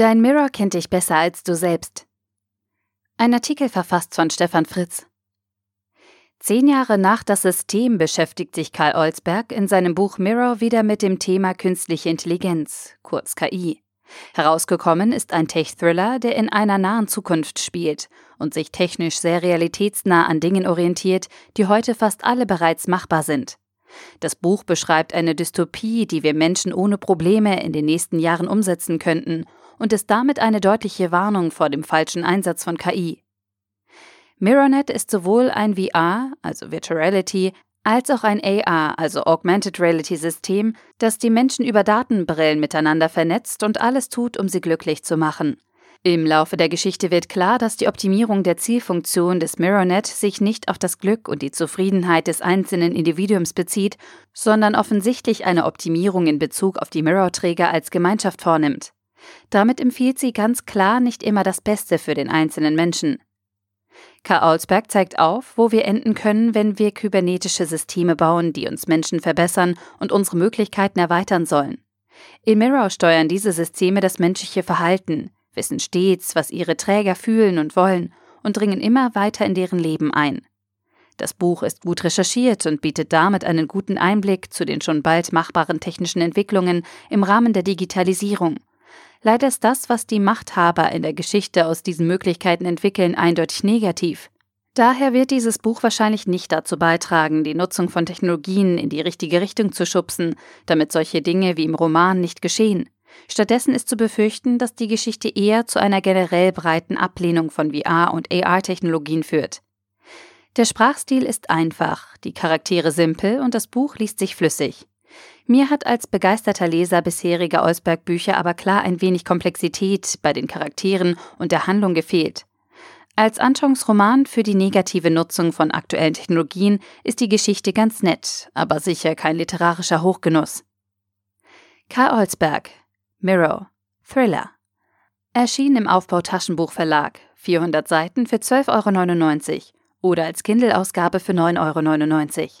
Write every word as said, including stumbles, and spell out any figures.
Dein Mirror kennt dich besser als du selbst. Ein Artikel verfasst von Stefan Fritz. Zehn Jahre nach Das System beschäftigt sich Karl Olsberg in seinem Buch Mirror wieder mit dem Thema Künstliche Intelligenz, kurz K I. Herausgekommen ist ein Tech-Thriller, der in einer nahen Zukunft spielt und sich technisch sehr realitätsnah an Dingen orientiert, die heute fast alle bereits machbar sind. Das Buch beschreibt eine Dystopie, die wir Menschen ohne Probleme in den nächsten Jahren umsetzen könnten und ist damit eine deutliche Warnung vor dem falschen Einsatz von K I. MirrorNet ist sowohl ein V R, also Virtual Reality, als auch ein A R, also Augmented Reality System, das die Menschen über Datenbrillen miteinander vernetzt und alles tut, um sie glücklich zu machen. Im Laufe der Geschichte wird klar, dass die Optimierung der Zielfunktion des MirrorNet sich nicht auf das Glück und die Zufriedenheit des einzelnen Individuums bezieht, sondern offensichtlich eine Optimierung in Bezug auf die Mirror-Träger als Gemeinschaft vornimmt. Damit empfiehlt sie ganz klar nicht immer das Beste für den einzelnen Menschen. Karl Olsberg zeigt auf, wo wir enden können, wenn wir kybernetische Systeme bauen, die uns Menschen verbessern und unsere Möglichkeiten erweitern sollen. In Mirror steuern diese Systeme das menschliche Verhalten, wissen stets, was ihre Träger fühlen und wollen und dringen immer weiter in deren Leben ein. Das Buch ist gut recherchiert und bietet damit einen guten Einblick zu den schon bald machbaren technischen Entwicklungen im Rahmen der Digitalisierung. Leider ist das, was die Machthaber in der Geschichte aus diesen Möglichkeiten entwickeln, eindeutig negativ. Daher wird dieses Buch wahrscheinlich nicht dazu beitragen, die Nutzung von Technologien in die richtige Richtung zu schubsen, damit solche Dinge wie im Roman nicht geschehen. Stattdessen ist zu befürchten, dass die Geschichte eher zu einer generell breiten Ablehnung von V R- und A R-Technologien führt. Der Sprachstil ist einfach, die Charaktere simpel und das Buch liest sich flüssig. Mir hat als begeisterter Leser bisheriger Olsberg-Bücher aber klar ein wenig Komplexität bei den Charakteren und der Handlung gefehlt. Als Anschauungsroman für die negative Nutzung von aktuellen Technologien ist die Geschichte ganz nett, aber sicher kein literarischer Hochgenuss. Karl Olsberg, Mirror, Thriller. Erschien im Aufbau-Taschenbuch-Verlag, vierhundert Seiten für zwölf Euro neunundneunzig oder als Kindle-Ausgabe für neun Euro neunundneunzig.